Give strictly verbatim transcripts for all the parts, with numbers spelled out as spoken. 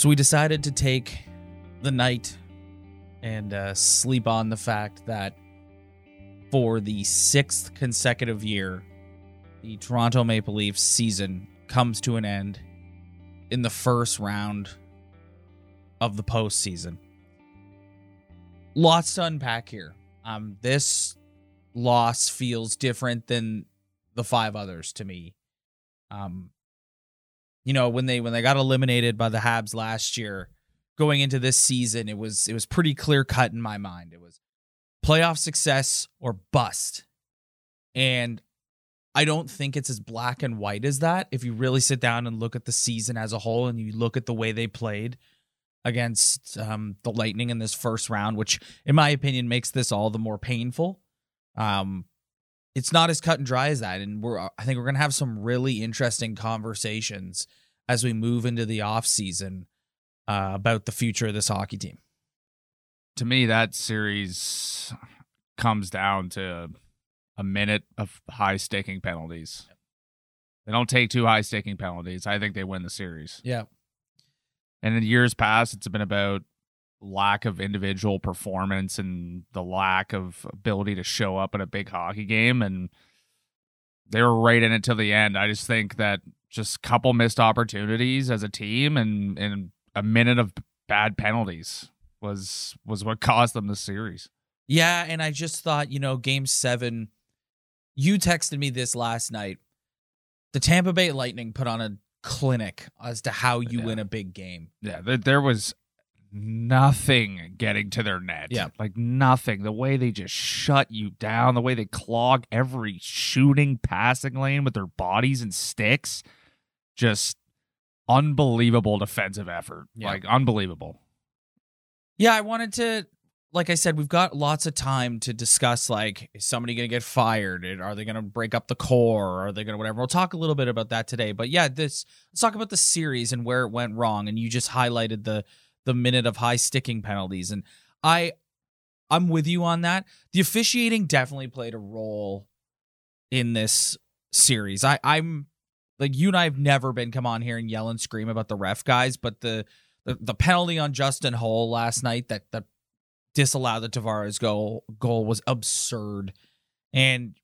So we decided to take the night and uh, sleep on the fact that for the sixth consecutive year, the Toronto Maple Leafs season comes to an end in the first round of the postseason. Lots to unpack here. Um, this loss feels different than the five others to me. Um, you know, when they when they got eliminated by the Habs last year, going into this season, it was it was pretty clear cut in my mind. It was playoff success or bust. And I don't think it's as black and white as that. If you really sit down and look at the season as a whole and you look at the way they played against um, the Lightning in this first round, which in my opinion makes this all the more painful. Um, it's not as cut and dry as that. And we're, I think we're going to have some really interesting conversations as we move into the off season uh, about the future of this hockey team. To me, that series comes down to a minute of high-staking penalties. Yep. They don't take two high-staking penalties. I think they win the series. Yeah. And in years past, it's been about lack of individual performance and the lack of ability to show up in a big hockey game. And they were right in it till the end. I just think that just a couple missed opportunities as a team and, and a minute of bad penalties was was what caused them the series. Yeah, and I just thought, you know, Game seven, you texted me this last night. The Tampa Bay Lightning put on a clinic as to how you yeah. win a big game. Yeah, there, there was nothing getting to their net. Yeah. Like nothing. The way they just shut you down, the way they clog every shooting passing lane with their bodies and sticks. Just unbelievable defensive effort. Yeah. Like unbelievable. Yeah, I wanted to, like I said, we've got lots of time to discuss, like, is somebody going to get fired? Are they going to break up the core? Are they going to whatever? We'll talk a little bit about that today. But yeah, this let's talk about the series and where it went wrong. And you just highlighted the the minute of high sticking penalties. And I, I'm with you on that. The officiating definitely played a role in this series. I, I'm like, you and I have never been come on here and yell and scream about the ref guys, but the The, the penalty on Justin Hull last night that, that disallowed the Tavares goal goal was absurd. And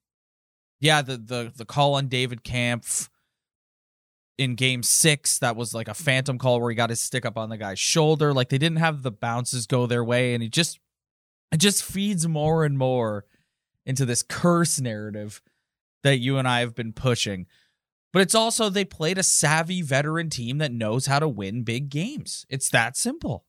yeah, the the the call on David Kampf in game six, that was like a phantom call where he got his stick up on the guy's shoulder. Like they didn't have the bounces go their way, and it just it just feeds more and more into this curse narrative that you and I have been pushing. But it's also they played a savvy veteran team that knows how to win big games. It's that simple.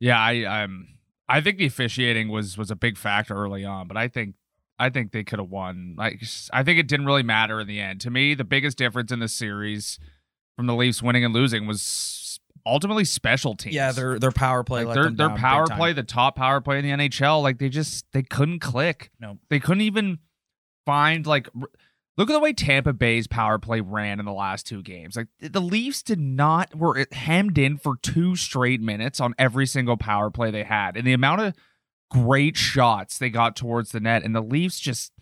Yeah, I um, I think the officiating was was a big factor early on, but I think I think they could have won. Like I think it didn't really matter in the end. To me, the biggest difference in the series from the Leafs winning and losing was ultimately special teams. Yeah, their their power play, like their their power play, the top power play in the N H L. Like they just they couldn't click. No, they couldn't even find like. Look at the way Tampa Bay's power play ran in the last two games. Like the Leafs did not were hemmed in for two straight minutes on every single power play they had, and the amount of great shots they got towards the net, and the Leafs just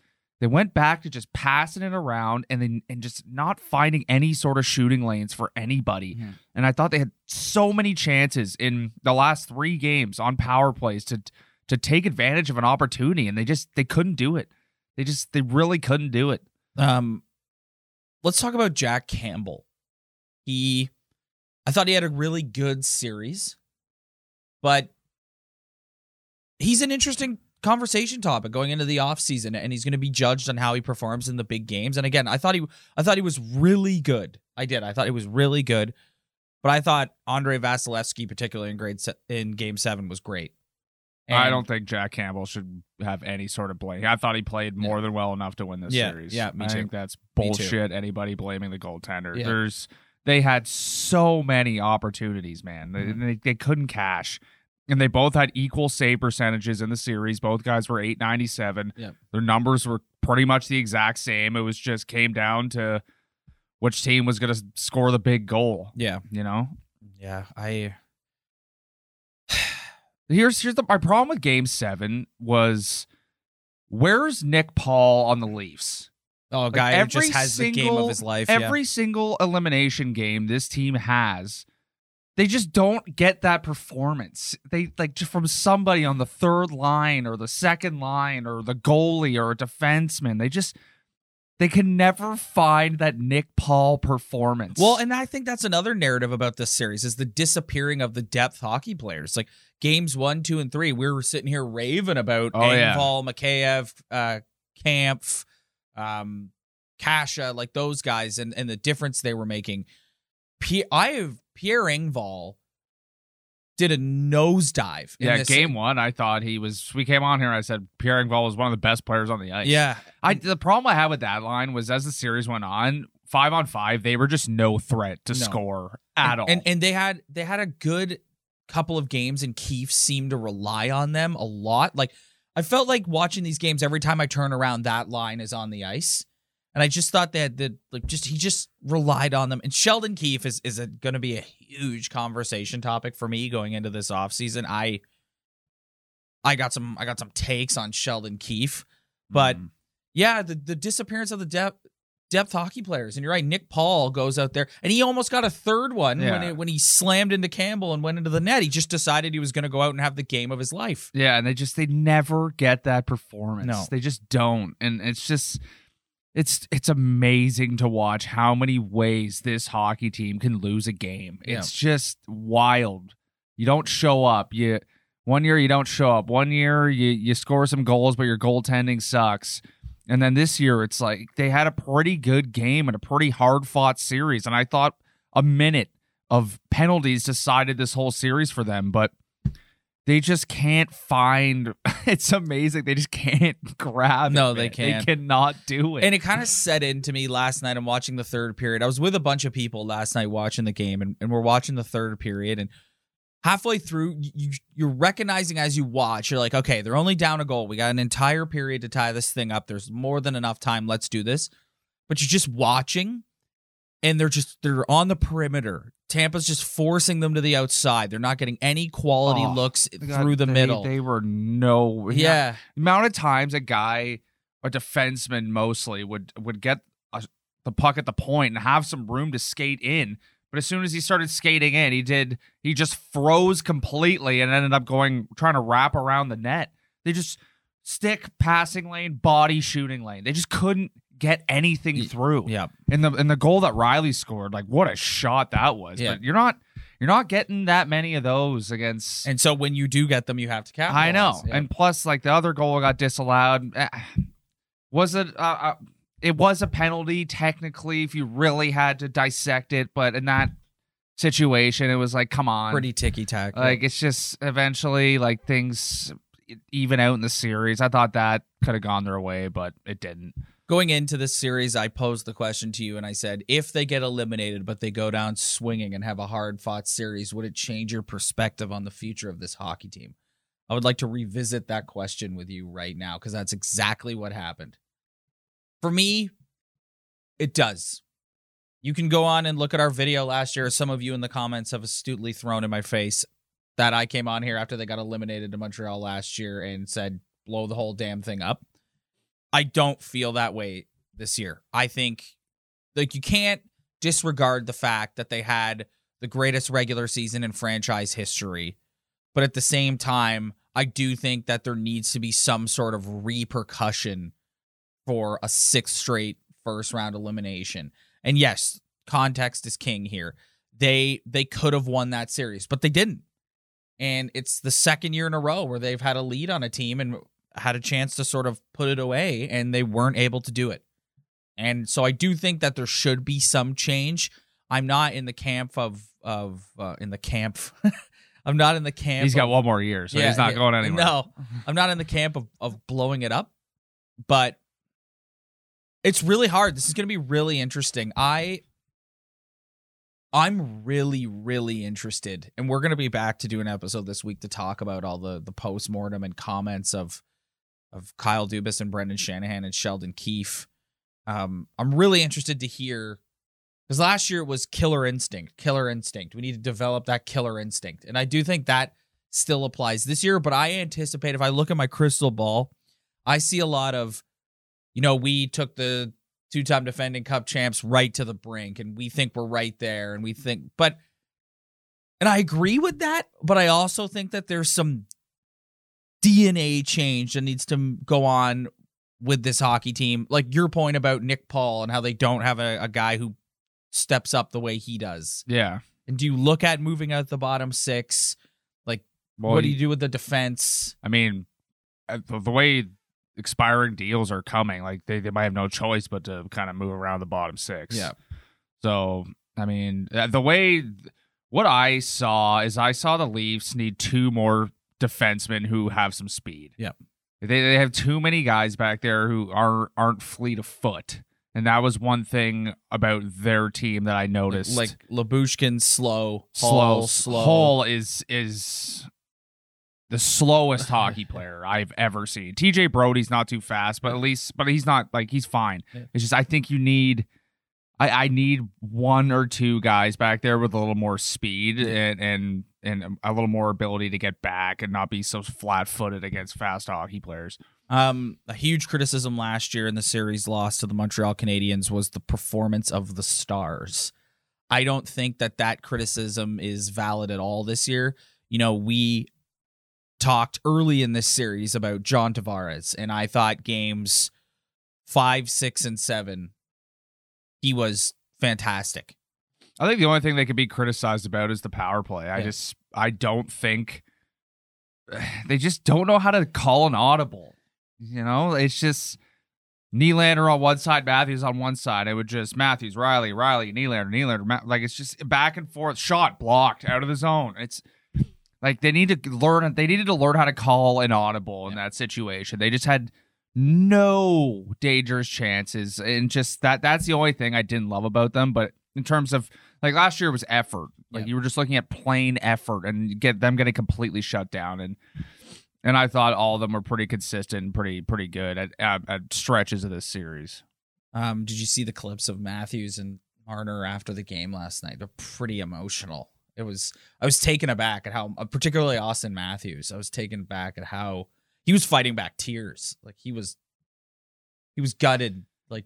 they went back to just passing it around and then and just not finding any sort of shooting lanes for anybody. Yeah. And I thought they had so many chances in the last three games on power plays to to take advantage of an opportunity, and they just they couldn't do it. They just they really couldn't do it. Um, let's talk about Jack Campbell. He, I thought he had a really good series, but he's an interesting conversation topic going into the offseason, and he's going to be judged on how he performs in the big games. And again, I thought he, I thought he was really good. I did. I thought he was really good, but I thought Andre Vasilevskiy, particularly in grade se- in game seven, was great. And I don't think Jack Campbell should have any sort of blame. I thought he played more yeah. than well enough to win this yeah, series. Yeah, me I too. think that's bullshit. Anybody blaming the goaltender. Yeah. There's they had so many opportunities, man. Mm-hmm. They, they they couldn't cash. And they both had equal save percentages in the series. Both guys were eight ninety-seven. Yeah. Their numbers were pretty much the exact same. It was just came down to which team was going to score the big goal. Yeah. You know? Yeah, I Here's here's the my problem with Game Seven was where's Nick Paul on the Leafs? Oh, like guy who just has single, the game of his life. Every yeah. single elimination game this team has, They just don't get that performance. They like just from somebody on the third line or the second line or the goalie or a defenseman. They just they can never find that Nick Paul performance. Well, and I think that's another narrative about this series is the disappearing of the depth hockey players. Like games one, two, and three, we were sitting here raving about oh, Engvall, yeah. Mikheyev, uh, Kampf, um, Kasha, like those guys, and and the difference they were making. P- I have. Pierre Engvall did a nosedive. Yeah, this. Game one, I thought he was... We came on here, I said Pierre Engvall was one of the best players on the ice. Yeah. I, the problem I had with that line was as the series went on, five on five, they were just no threat to no. score at and, all. And and they had they had a good couple of games, and Keefe seemed to rely on them a lot. Like, I felt like watching these games, every time I turn around, that line is on the ice. And I just thought that the like just he just relied on them. And Sheldon Keefe is is going to be a huge conversation topic for me going into this offseason. I I got some I got some takes on Sheldon Keefe, but mm. yeah, the the disappearance of the depth depth hockey players. And you're right, Nick Paul goes out there and he almost got a third one yeah. when it, when he slammed into Campbell and went into the net. He just decided he was going to go out and have the game of his life. Yeah, and they just they never get that performance. No. They just don't. And it's just. It's it's amazing to watch how many ways this hockey team can lose a game. Yeah. It's just wild. You don't show up. You one year you don't show up. One year you you score some goals, but your goaltending sucks. And then this year it's like they had a pretty good game and a pretty hard fought series. And I thought a minute of penalties decided this whole series for them, but they just can't find. It's amazing. They just can't grab. No, it, they can't. They cannot do it. And it kind of set into me last night. I'm watching the third period. I was with a bunch of people last night watching the game, and, and we're watching the third period. And halfway through, you, you're recognizing as you watch, you're like, okay, they're only down a goal. We got an entire period to tie this thing up. There's more than enough time. Let's do this. But you're just watching, and they're just they're on the perimeter. Tampa's just forcing them to the outside. They're not getting any quality oh, looks through the they, middle. They were no... Yeah. Not, the amount of times a guy, a defenseman mostly, would, would get a, the puck at the point and have some room to skate in. But as soon as he started skating in, he did. He just froze completely and ended up going, trying to wrap around the net. They just stick passing lane, body shooting lane. They just couldn't get anything through. Yeah. And the and the goal that Riley scored, like what a shot that was. Yeah. But you're not you're not getting that many of those against. And so when you do get them, you have to capitalize. I know. Yeah. And plus, like the other goal got disallowed. Was it? Uh, it was a penalty technically if you really had to dissect it, but in that situation, it was like, come on, pretty ticky tack. Like it's just eventually like things even out in the series. I thought that could have gone their way, but it didn't. Going into this series, I posed the question to you, and I said, if they get eliminated but they go down swinging and have a hard-fought series, would it change your perspective on the future of this hockey team? I would like to revisit that question with you right now, because that's exactly what happened. For me, it does. You can go on and look at our video last year. Some of you in the comments have astutely thrown in my face that I came on here after they got eliminated to Montreal last year and said, blow the whole damn thing up. I don't feel that way this year. I think like you can't disregard the fact that they had the greatest regular season in franchise history. But at the same time, I do think that there needs to be some sort of repercussion for a sixth straight first round elimination. And yes, context is king here. They they could have won that series, but they didn't. And it's the second year in a row where they've had a lead on a team and had a chance to sort of put it away, and they weren't able to do it. And so I do think that there should be some change. I'm not in the camp of, of uh, in the camp. I'm not in the camp. He's got of, one more year, so yeah, he's not yeah, going anywhere. No, I'm not in the camp of, of blowing it up, but it's really hard. This is going to be really interesting. I, I'm really, really interested. And we're going to be back to do an episode this week to talk about all the, the postmortem and comments of, of Kyle Dubas and Brendan Shanahan and Sheldon Keefe. Um, I'm really interested to hear, because last year it was killer instinct, killer instinct. We need to develop that killer instinct. And I do think that still applies this year, but I anticipate if I look at my crystal ball, I see a lot of, you know, we took the two-time defending cup champs right to the brink, and we think we're right there, and we think, but And I agree with that, but I also think that there's some D N A change that needs to go on with this hockey team. Like your point about Nick Paul and how they don't have a, a guy who steps up the way he does. Yeah. And do you look at moving out the bottom six? Like, well, what do you do with the defense? I mean, the way expiring deals are coming, like they, they might have no choice but to kind of move around the bottom six. Yeah. So, I mean, the way... What I saw is I saw the Leafs need two more defensemen who have some speed. Yep. They they have too many guys back there who are, aren't fleet of foot. And that was one thing about their team that I noticed. Like, like Lyubushkin, slow. Hull, slow. slow. Hull is, is the slowest hockey player I've ever seen. T J Brody's not too fast, but at least but he's not, like, he's fine. Yeah. It's just I think you need... I, I need one or two guys back there with a little more speed and, and and a little more ability to get back and not be so flat-footed against fast hockey players. Um, a huge criticism last year in the series loss to the Montreal Canadiens was the performance of the Stars. I don't think that that criticism is valid at all this year. You know, we talked early in this series about John Tavares, and I thought games five, six, and seven, he was fantastic. I think the only thing they could be criticized about is the power play. I yeah. just, I don't think they just don't know how to call an audible. You know, it's just Nylander on one side, Matthews on one side. It would just Matthews, Riley, Riley, Nylander, Nylander. Ma- like it's just back and forth, shot blocked out of the zone. It's like they need to learn. They needed to learn how to call an audible in yeah. that situation. They just had no dangerous chances, and just that that's the only thing I didn't love about them. But in terms of, like, last year was effort. Like, yep. you were just looking at plain effort and get them getting completely shut down, and and I thought all of them were pretty consistent and pretty pretty good at, at, at stretches of this series. Um did you see the clips of Matthews and Marner after the game last night? They're pretty emotional. It was I was taken aback at how, particularly Auston Matthews, I was taken aback at how he was fighting back tears. Like, he was he was gutted. Like,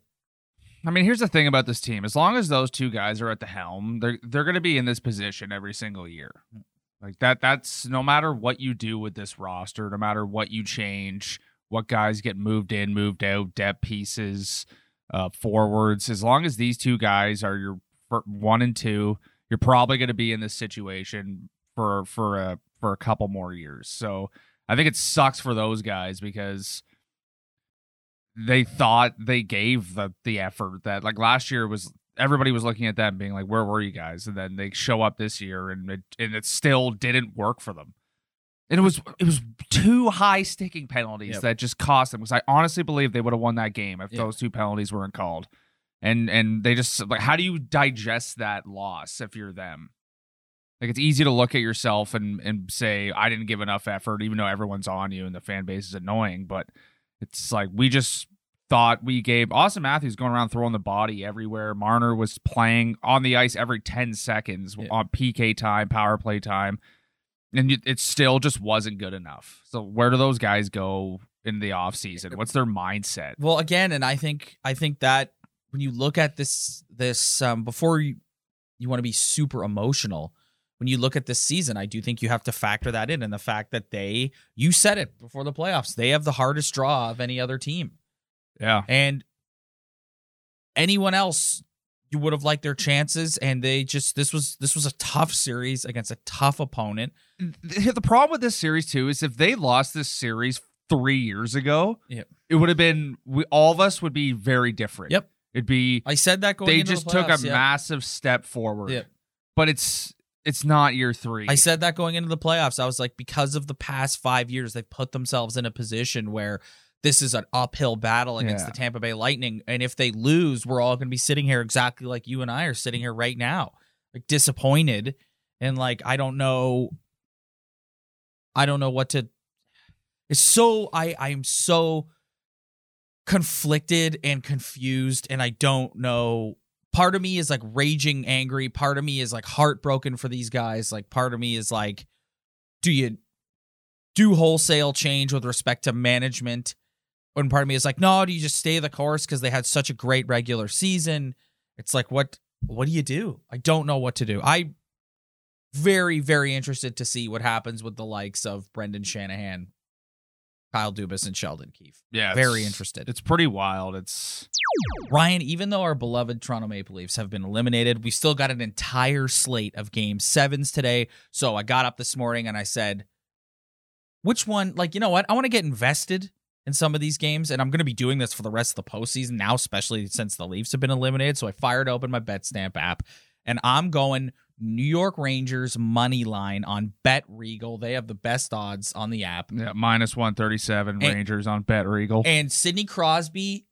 I mean, here's the thing about this team. As long as those two guys are at the helm, they're they're gonna be in this position every single year. Like that that's no matter what you do with this roster, no matter what you change, what guys get moved in, moved out, depth pieces, uh, forwards, as long as these two guys are your one and two, you're probably gonna be in this situation for for a for a couple more years. So I think it sucks for those guys because they thought they gave the, the effort that, like, last year was everybody was looking at that and being like, where were you guys? And then they show up this year and it, and it still didn't work for them. And it was it was two high sticking penalties yep. that just cost them, because I honestly believe they would have won that game if yep. those two penalties weren't called. And and they just, like, how do you digest that loss if you're them? Like, it's easy to look at yourself and, and say, I didn't give enough effort, even though everyone's on you and the fan base is annoying. But it's like, we just thought we gave. Auston Matthews going around throwing the body everywhere. Marner was playing on the ice every ten seconds yeah. on P K time, power play time. And it still just wasn't good enough. So where do those guys go in the offseason? What's their mindset? Well, again, and I think I think that when you look at this, this um, before you, you want to be super emotional, when you look at this season, I do think you have to factor that in, and the fact that they, you said it before the playoffs, they have the hardest draw of any other team. Yeah. And anyone else, you would have liked their chances, and they just, this was this was a tough series against a tough opponent. The problem with this series, too, is if they lost this series three years ago, yep. it would have been, we, all of us would be very different. Yep. It'd be, I said that going into the playoffs. They just took a yeah. massive step forward. Yep. But it's, It's not year three. I said that going into the playoffs. I was like, because of the past five years, they've put themselves in a position where this is an uphill battle against yeah. the Tampa Bay Lightning. And if they lose, we're all going to be sitting here exactly like you and I are sitting here right now, like disappointed. And like, I don't know. I don't know what to. It's so I, I am so conflicted and confused, and I don't know. Part of me is like raging angry. Part of me is like heartbroken for these guys. Like, part of me is like, do you do wholesale change with respect to management? And part of me is like, no, do you just stay the course? Because they had such a great regular season. It's like, what, what do you do? I don't know what to do. I very, very interested to see what happens with the likes of Brendan Shanahan, Kyle Dubas, and Sheldon Keefe. Yeah. Very interested. It's pretty wild. It's Ryan, even though our beloved Toronto Maple Leafs have been eliminated, we still got an entire slate of game sevens today. So I got up this morning and I said, which one, like, you know what? I want to get invested in some of these games, and I'm going to be doing this for the rest of the postseason now, especially since the Leafs have been eliminated. So I fired open my BetStamp app, and I'm going New York Rangers money line on Bet Regal. They have the best odds on the app. Yeah, minus one thirty-seven and, Rangers on Bet Regal. And Sidney Crosby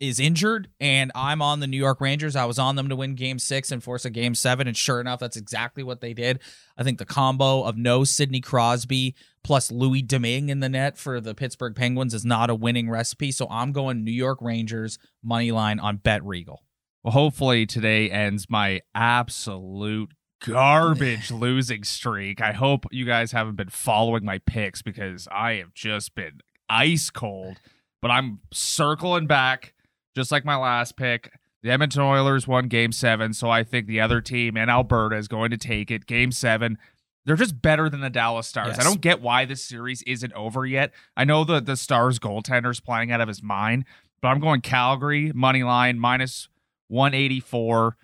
is injured, and I'm on the New York Rangers. I was on them to win game six and force a game seven, and sure enough, that's exactly what they did. I think the combo of no Sidney Crosby plus Louis Domingue in the net for the Pittsburgh Penguins is not a winning recipe, so I'm going New York Rangers money line on Bet Regal. Well, hopefully today ends my absolute garbage losing streak. I hope you guys haven't been following my picks because I have just been ice cold, but I'm circling back. Just like my last pick, the Edmonton Oilers won game seven, so I think the other team in Alberta is going to take it. Game seven, they're just better than the Dallas Stars. Yes. I don't get why this series isn't over yet. I know the, the Stars goaltender's playing out of his mind, but I'm going Calgary, money line, minus one eighty-four.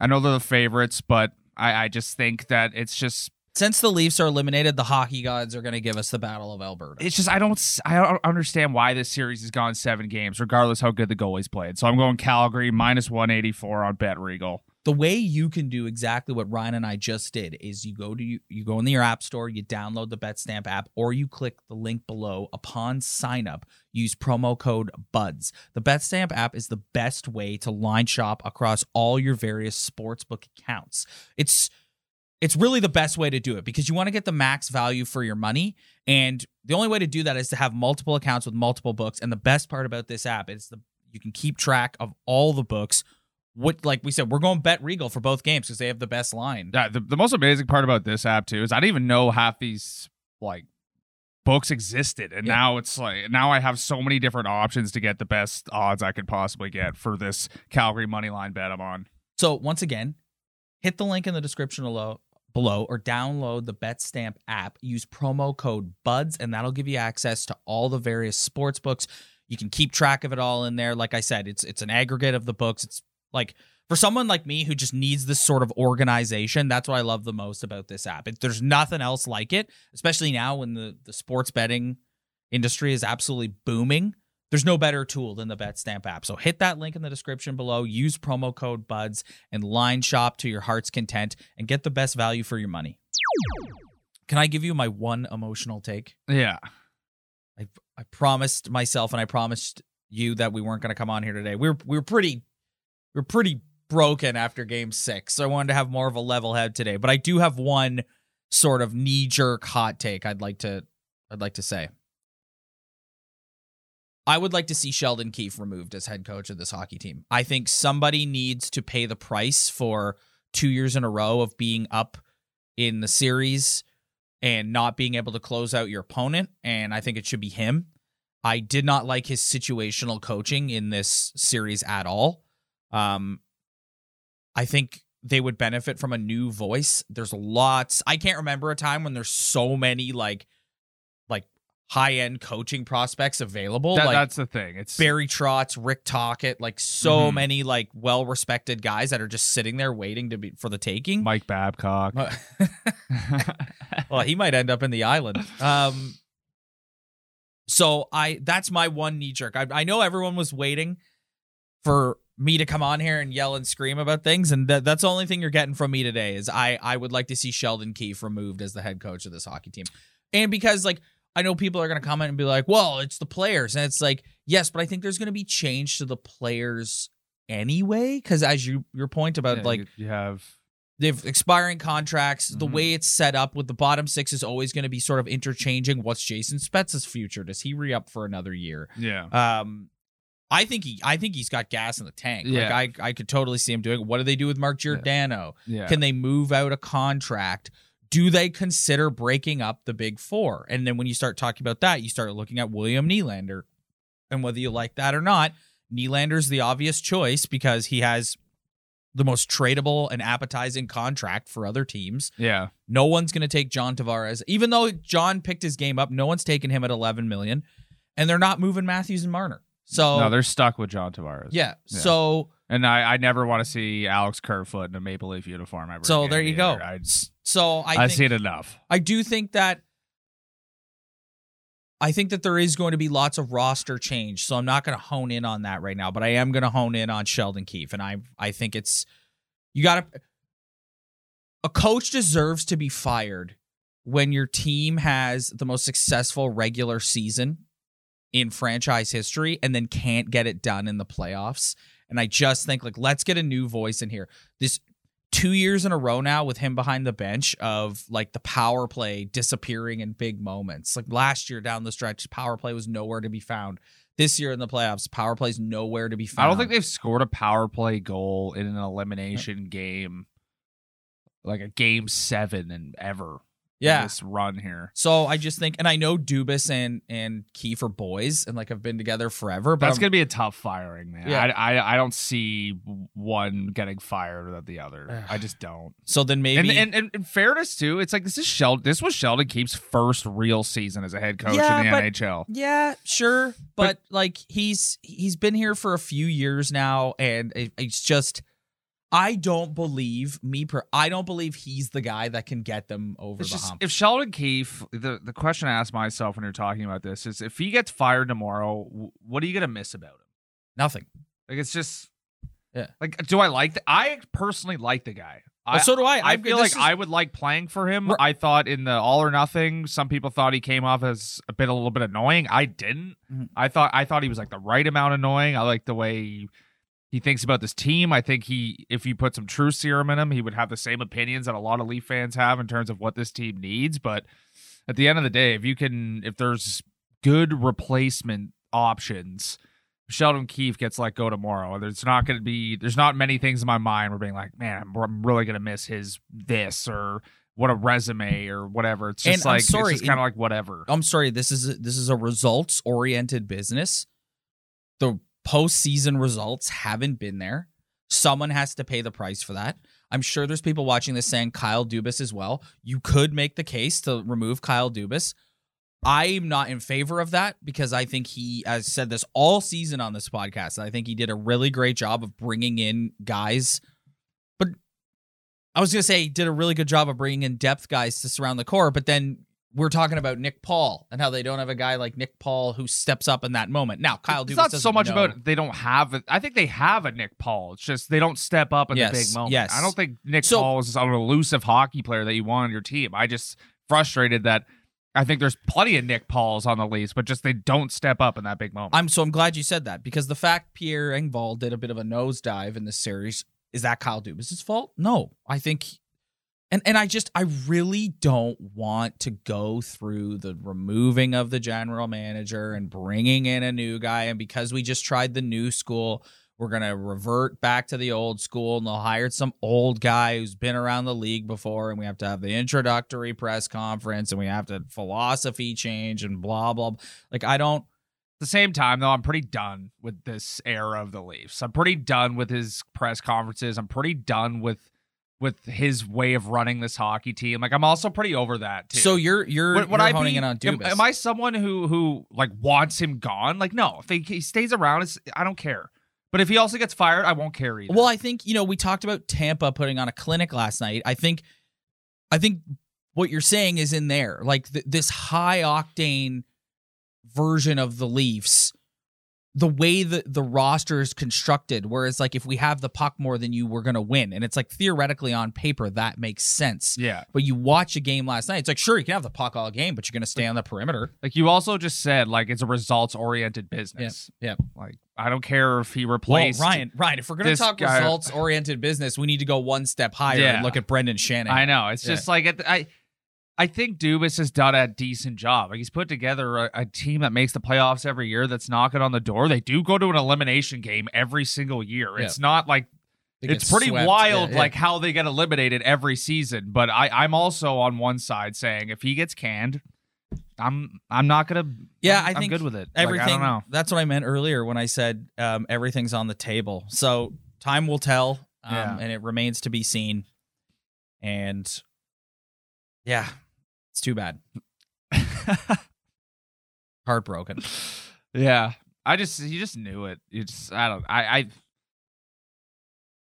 I know they're the favorites, but I, I just think that it's just... Since the Leafs are eliminated, the hockey gods are going to give us the Battle of Alberta. It's just, I don't I don't understand why this series has gone seven games, regardless how good the goalies played. So I'm going Calgary, minus one eighty-four on Bet Regal. The way you can do exactly what Ryan and I just did is you go to you go into your app store, you download the BetStamp app, or you click the link below. Upon sign up, use promo code BUDS. The BetStamp app is the best way to line shop across all your various sportsbook accounts. It's... It's really the best way to do it because you want to get the max value for your money. And the only way to do that is to have multiple accounts with multiple books. And the best part about this app is the you can keep track of all the books. What, like we said, we're going Bet Regal for both games because they have the best line. Yeah, the, the most amazing part about this app, too, is I didn't even know half these like books existed. And yeah. now it's like now I have so many different options to get the best odds I could possibly get for this Calgary moneyline bet I'm on. So once again, hit the link in the description below. below or download the BetStamp app, use promo code BUDS, and that'll give you access to all the various sports books. You can keep track of it all in there. Like I said, it's it's an aggregate of the books. It's like for someone like me who just needs this sort of organization, that's what I love the most about this app. It, there's nothing else like it, especially now when the, the sports betting industry is absolutely booming. There's no better tool than the BetStamp app. So hit that link in the description below, use promo code BUDS, and line shop to your heart's content and get the best value for your money. Can I give you my one emotional take? Yeah. I I promised myself and I promised you that we weren't going to come on here today. We were we were pretty we were pretty broken after game six. So I wanted to have more of a level head today, but I do have one sort of knee-jerk hot take I'd like to I'd like to say. I would like to see Sheldon Keefe removed as head coach of this hockey team. I think somebody needs to pay the price for two years in a row of being up in the series and not being able to close out your opponent, and I think it should be him. I did not like his situational coaching in this series at all. Um, I think they would benefit from a new voice. There's lots. I can't remember a time when there's so many, like, high-end coaching prospects available. That, like that's the thing. It's Barry Trotz, Rick Tocchet, like so mm-hmm. many like well-respected guys that are just sitting there waiting to be for the taking. Mike Babcock. Well, he might end up in the island. Um, so I that's my one knee-jerk. I, I know everyone was waiting for me to come on here and yell and scream about things, and th- that's the only thing you're getting from me today is I I would like to see Sheldon Keefe removed as the head coach of this hockey team. And because like I know people are going to comment and be like, well, it's the players. And it's like, yes, but I think there's going to be change to the players anyway. Because as you your point about yeah, like you have they've expiring contracts, mm-hmm. the way it's set up with the bottom six is always going to be sort of interchanging. What's Jason Spetz's future? Does he re-up for another year? Yeah. Um, I think he I think he's got gas in the tank. Yeah. Like I I could totally see him doing it. What do they do with Mark Giordano? Yeah. Yeah. Can they move out a contract? Do they consider breaking up the Big Four? And then when you start talking about that, you start looking at William Nylander. And whether you like that or not, Nylander's the obvious choice because he has the most tradable and appetizing contract for other teams. Yeah. No one's going to take John Tavares. Even though John picked his game up, no one's taken him at eleven million dollars, and they're not moving Matthews and Marner. So no, they're stuck with John Tavares. Yeah. yeah. So and I, I never want to see Alex Kerfoot in a Maple Leaf uniform ever. So there you either. go. I'd, so I I've seen enough. I do think that I think that there is going to be lots of roster change, so I'm not going to hone in on that right now, but I am going to hone in on Sheldon Keefe, and I I think it's you got to a coach deserves to be fired when your team has the most successful regular season in franchise history and then can't get it done in the playoffs. And I just think like let's get a new voice in here. This two years in a row now with him behind the bench of like the power play disappearing in big moments. Like last year down the stretch, power play was nowhere to be found. This year in the playoffs, power play is nowhere to be found. I don't think they've scored a power play goal in an elimination game, like a game seven and ever. Yeah. This run here. So I just think, and I know Dubas and, and Keefe are boys and like have been together forever, but that's going to be a tough firing, man. Yeah. I, I I don't see one getting fired without the other. I just don't. So then maybe. And, and, and in fairness too, it's like, this is Sheldon. This was Sheldon Keefe's first real season as a head coach yeah, in the but, N H L. Yeah, sure. But, but like he's, he's been here for a few years now and it, it's just, I don't believe me. Per, I don't believe he's the guy that can get them over it's the just, hump. If Sheldon Keefe, the, the question I asked myself when you're talking about this is, if he gets fired tomorrow, what are you going to miss about him? Nothing. Like it's just, yeah. Like, do I like that? I personally like the guy. I, so do I. I, I feel like is, I would like playing for him. I thought in the All or Nothing, some people thought he came off as a bit, a little bit annoying. I didn't. Mm-hmm. I thought, I thought he was like the right amount annoying. I like the way He, He thinks about this team. I think he, if you put some true serum in him, he would have the same opinions that a lot of Leaf fans have in terms of what this team needs. But at the end of the day, if you can, if there's good replacement options, Sheldon Keefe gets let go tomorrow. There's not going to be, there's not many things in my mind where being like, man, I'm really going to miss his this or what a resume or whatever. It's just and like, sorry, it's kind of like whatever. I'm sorry. This is, a, this is a results oriented business. The postseason results haven't been there. Someone has to pay the price for that. I'm sure there's people watching this saying Kyle Dubas as well. You could make the case to remove Kyle Dubas. I'm not in favor of that because I think he has said this all season on this podcast. I think he did a really great job of bringing in guys. But I was going to say he did a really good job of bringing in depth guys to surround the core. But then we're talking about Nick Paul and how they don't have a guy like Nick Paul who steps up in that moment. Now, Kyle Dubas doesn't It's not so much know. about they don't have it. I think they have a Nick Paul. It's just they don't step up in yes, the big moment. Yes. I don't think Nick so, Paul is an elusive hockey player that you want on your team. I just frustrated that I think there's plenty of Nick Pauls on the Leafs, but just they don't step up in that big moment. I'm So I'm glad you said that because the fact Pierre Engvall did a bit of a nosedive in this series, is that Kyle Dubas' fault? No. I think... And and I just, I really don't want to go through the removing of the general manager and bringing in a new guy. And because we just tried the new school, we're going to revert back to the old school. And they'll hire some old guy who's been around the league before. And we have to have the introductory press conference and we have to philosophy change and blah, blah, blah. Like, I don't. At the same time, though, I'm pretty done with this era of the Leafs. I'm pretty done with his press conferences. I'm pretty done with. with his way of running this hockey team. Like, I'm also pretty over that, too. So you're you're, would, would you're I honing be, in on Dubas. Am, am I someone who, who like, wants him gone? Like, no. If they, he stays around, it's, I don't care. But if he also gets fired, I won't care either. Well, I think, you know, we talked about Tampa putting on a clinic last night. I think I think what you're saying is in there. Like, th- this high-octane version of the Leafs, the way that the roster is constructed, whereas like if we have the puck more than you, we're going to win. And it's like theoretically on paper, that makes sense. Yeah. But you watch a game last night. It's like, sure, you can have the puck all game, but you're going to stay on the perimeter. Like you also just said, like it's a results oriented business. Yeah. yeah. Like I don't care if he replaced. Well, Ryan, Ryan, if we're going to talk results oriented business, we need to go one step higher yeah. and look at Brendan Shanahan. I know. It's yeah. just like, I, I think Dubas has done a decent job. Like he's put together a, a team that makes the playoffs every year that's knocking on the door. They do go to an elimination game every single year. Yeah. It's not like it's pretty swept. wild yeah, yeah. like how they get eliminated every season. But I, I'm also on one side saying if he gets canned, I'm I'm not gonna Yeah, I'm, I think I'm good with it. Everything like, I don't know. That's what I meant earlier when I said um, everything's on the table. So time will tell. um, yeah. and it remains to be seen. And yeah, it's too bad. Heartbroken. Yeah, I just you just knew it. You just I don't I I.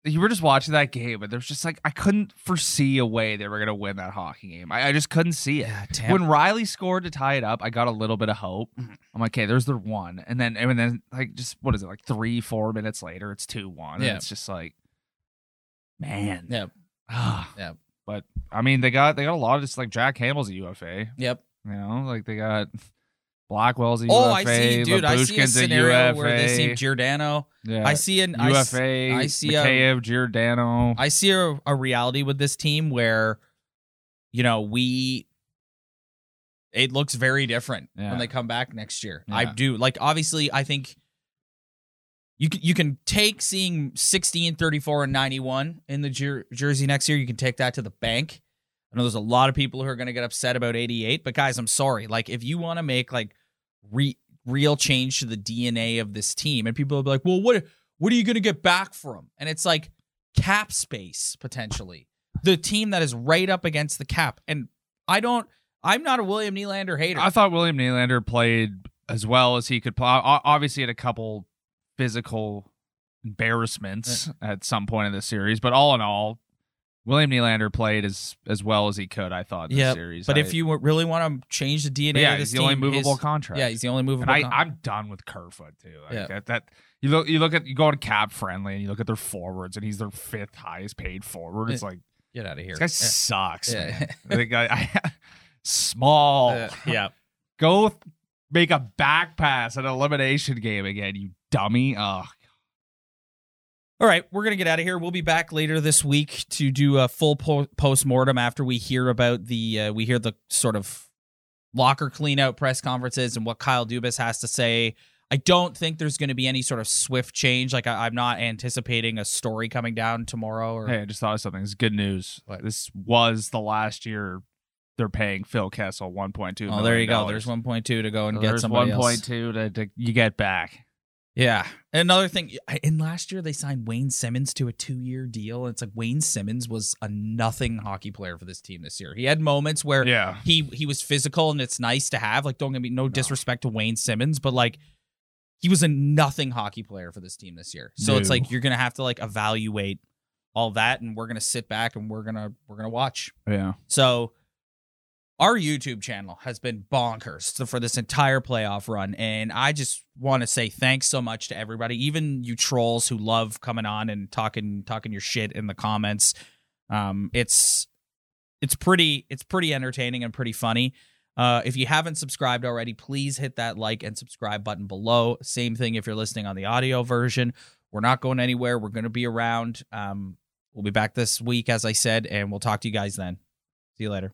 You were just watching that game, and there's just like I couldn't foresee a way they were gonna win that hockey game. I, I just couldn't see it. Yeah, when Riley scored to tie it up, I got a little bit of hope. I'm like, okay, there's the one, and then and then like just what is it like three, four minutes later, it's two one, yeah. and it's just like, man, yeah, yeah. But I mean, they got they got a lot of just like Jack Campbell's a U F A. Yep, you know, like they got Blackwell's a U F A. Oh, I see, dude. I see a scenario where they see Giordano. Yeah. I see an U F A. I see Mikheyev, a, Giordano. I see a, a reality with this team where, you know, we. It looks very different yeah. when they come back next year. Yeah. I do like. Obviously, I think. You can you can take seeing sixteen, thirty-four, and ninety-one in the jer- jersey next year. You can take that to the bank. I know there's a lot of people who are going to get upset about eighty-eight, but guys, I'm sorry. Like, if you want to make like re- real change to the D N A of this team, and people will be like, well, what what are you going to get back from? And it's like cap space, potentially. The team that is right up against the cap. And I don't, I'm not a William Nylander hater. I thought William Nylander played as well as he could play. Obviously, had a couple physical embarrassments yeah. at some point in the series, but all in all, William Nylander played as, as well as he could, I thought, in the yep. series. But I, if you really want to change the D N A yeah, of this team... Yeah, he's the only movable is, contract. Yeah, he's the only movable and I, contract. I'm done with Kerfoot, too. Like yeah. that, that, you, look, you look at... You go to Cap Friendly, and you look at their forwards, and he's their fifth highest paid forward. It's like... Get out of here. This guy yeah. sucks. Yeah. Like, I, I, small. Uh, yeah. Go th- make a back pass at an elimination game again, you dummy. Ugh. All right, we're going to get out of here. We'll be back later this week to do a full po- post-mortem after we hear about the, uh, we hear the sort of locker clean-out press conferences and what Kyle Dubas has to say. I don't think there's going to be any sort of swift change. Like, I- I'm not anticipating a story coming down tomorrow. Or... Hey, I just thought of something. It's good news. What? This was the last year they're paying Phil Kessel one point two million dollars. Oh, there you go. There's one point two to go and so get somebody else. There's one point two to, to you get back. Yeah. And another thing, in last year, they signed Wayne Simmonds to a two-year deal. It's like Wayne Simmonds was a nothing hockey player for this team this year. He had moments where yeah. he he was physical, and it's nice to have. Like, don't give me no, no disrespect to Wayne Simmonds, but, like, he was a nothing hockey player for this team this year. So Dude. It's like you're going to have to, like, evaluate all that, and we're going to sit back, and we're going to we're gonna watch. Yeah. So... Our YouTube channel has been bonkers for this entire playoff run, and I just want to say thanks so much to everybody, even you trolls who love coming on and talking talking your shit in the comments. Um, it's it's pretty it's pretty entertaining and pretty funny. Uh, if you haven't subscribed already, please hit that like and subscribe button below. Same thing if you're listening on the audio version. We're not going anywhere. We're going to be around. Um, we'll be back this week, as I said, and we'll talk to you guys then. See you later.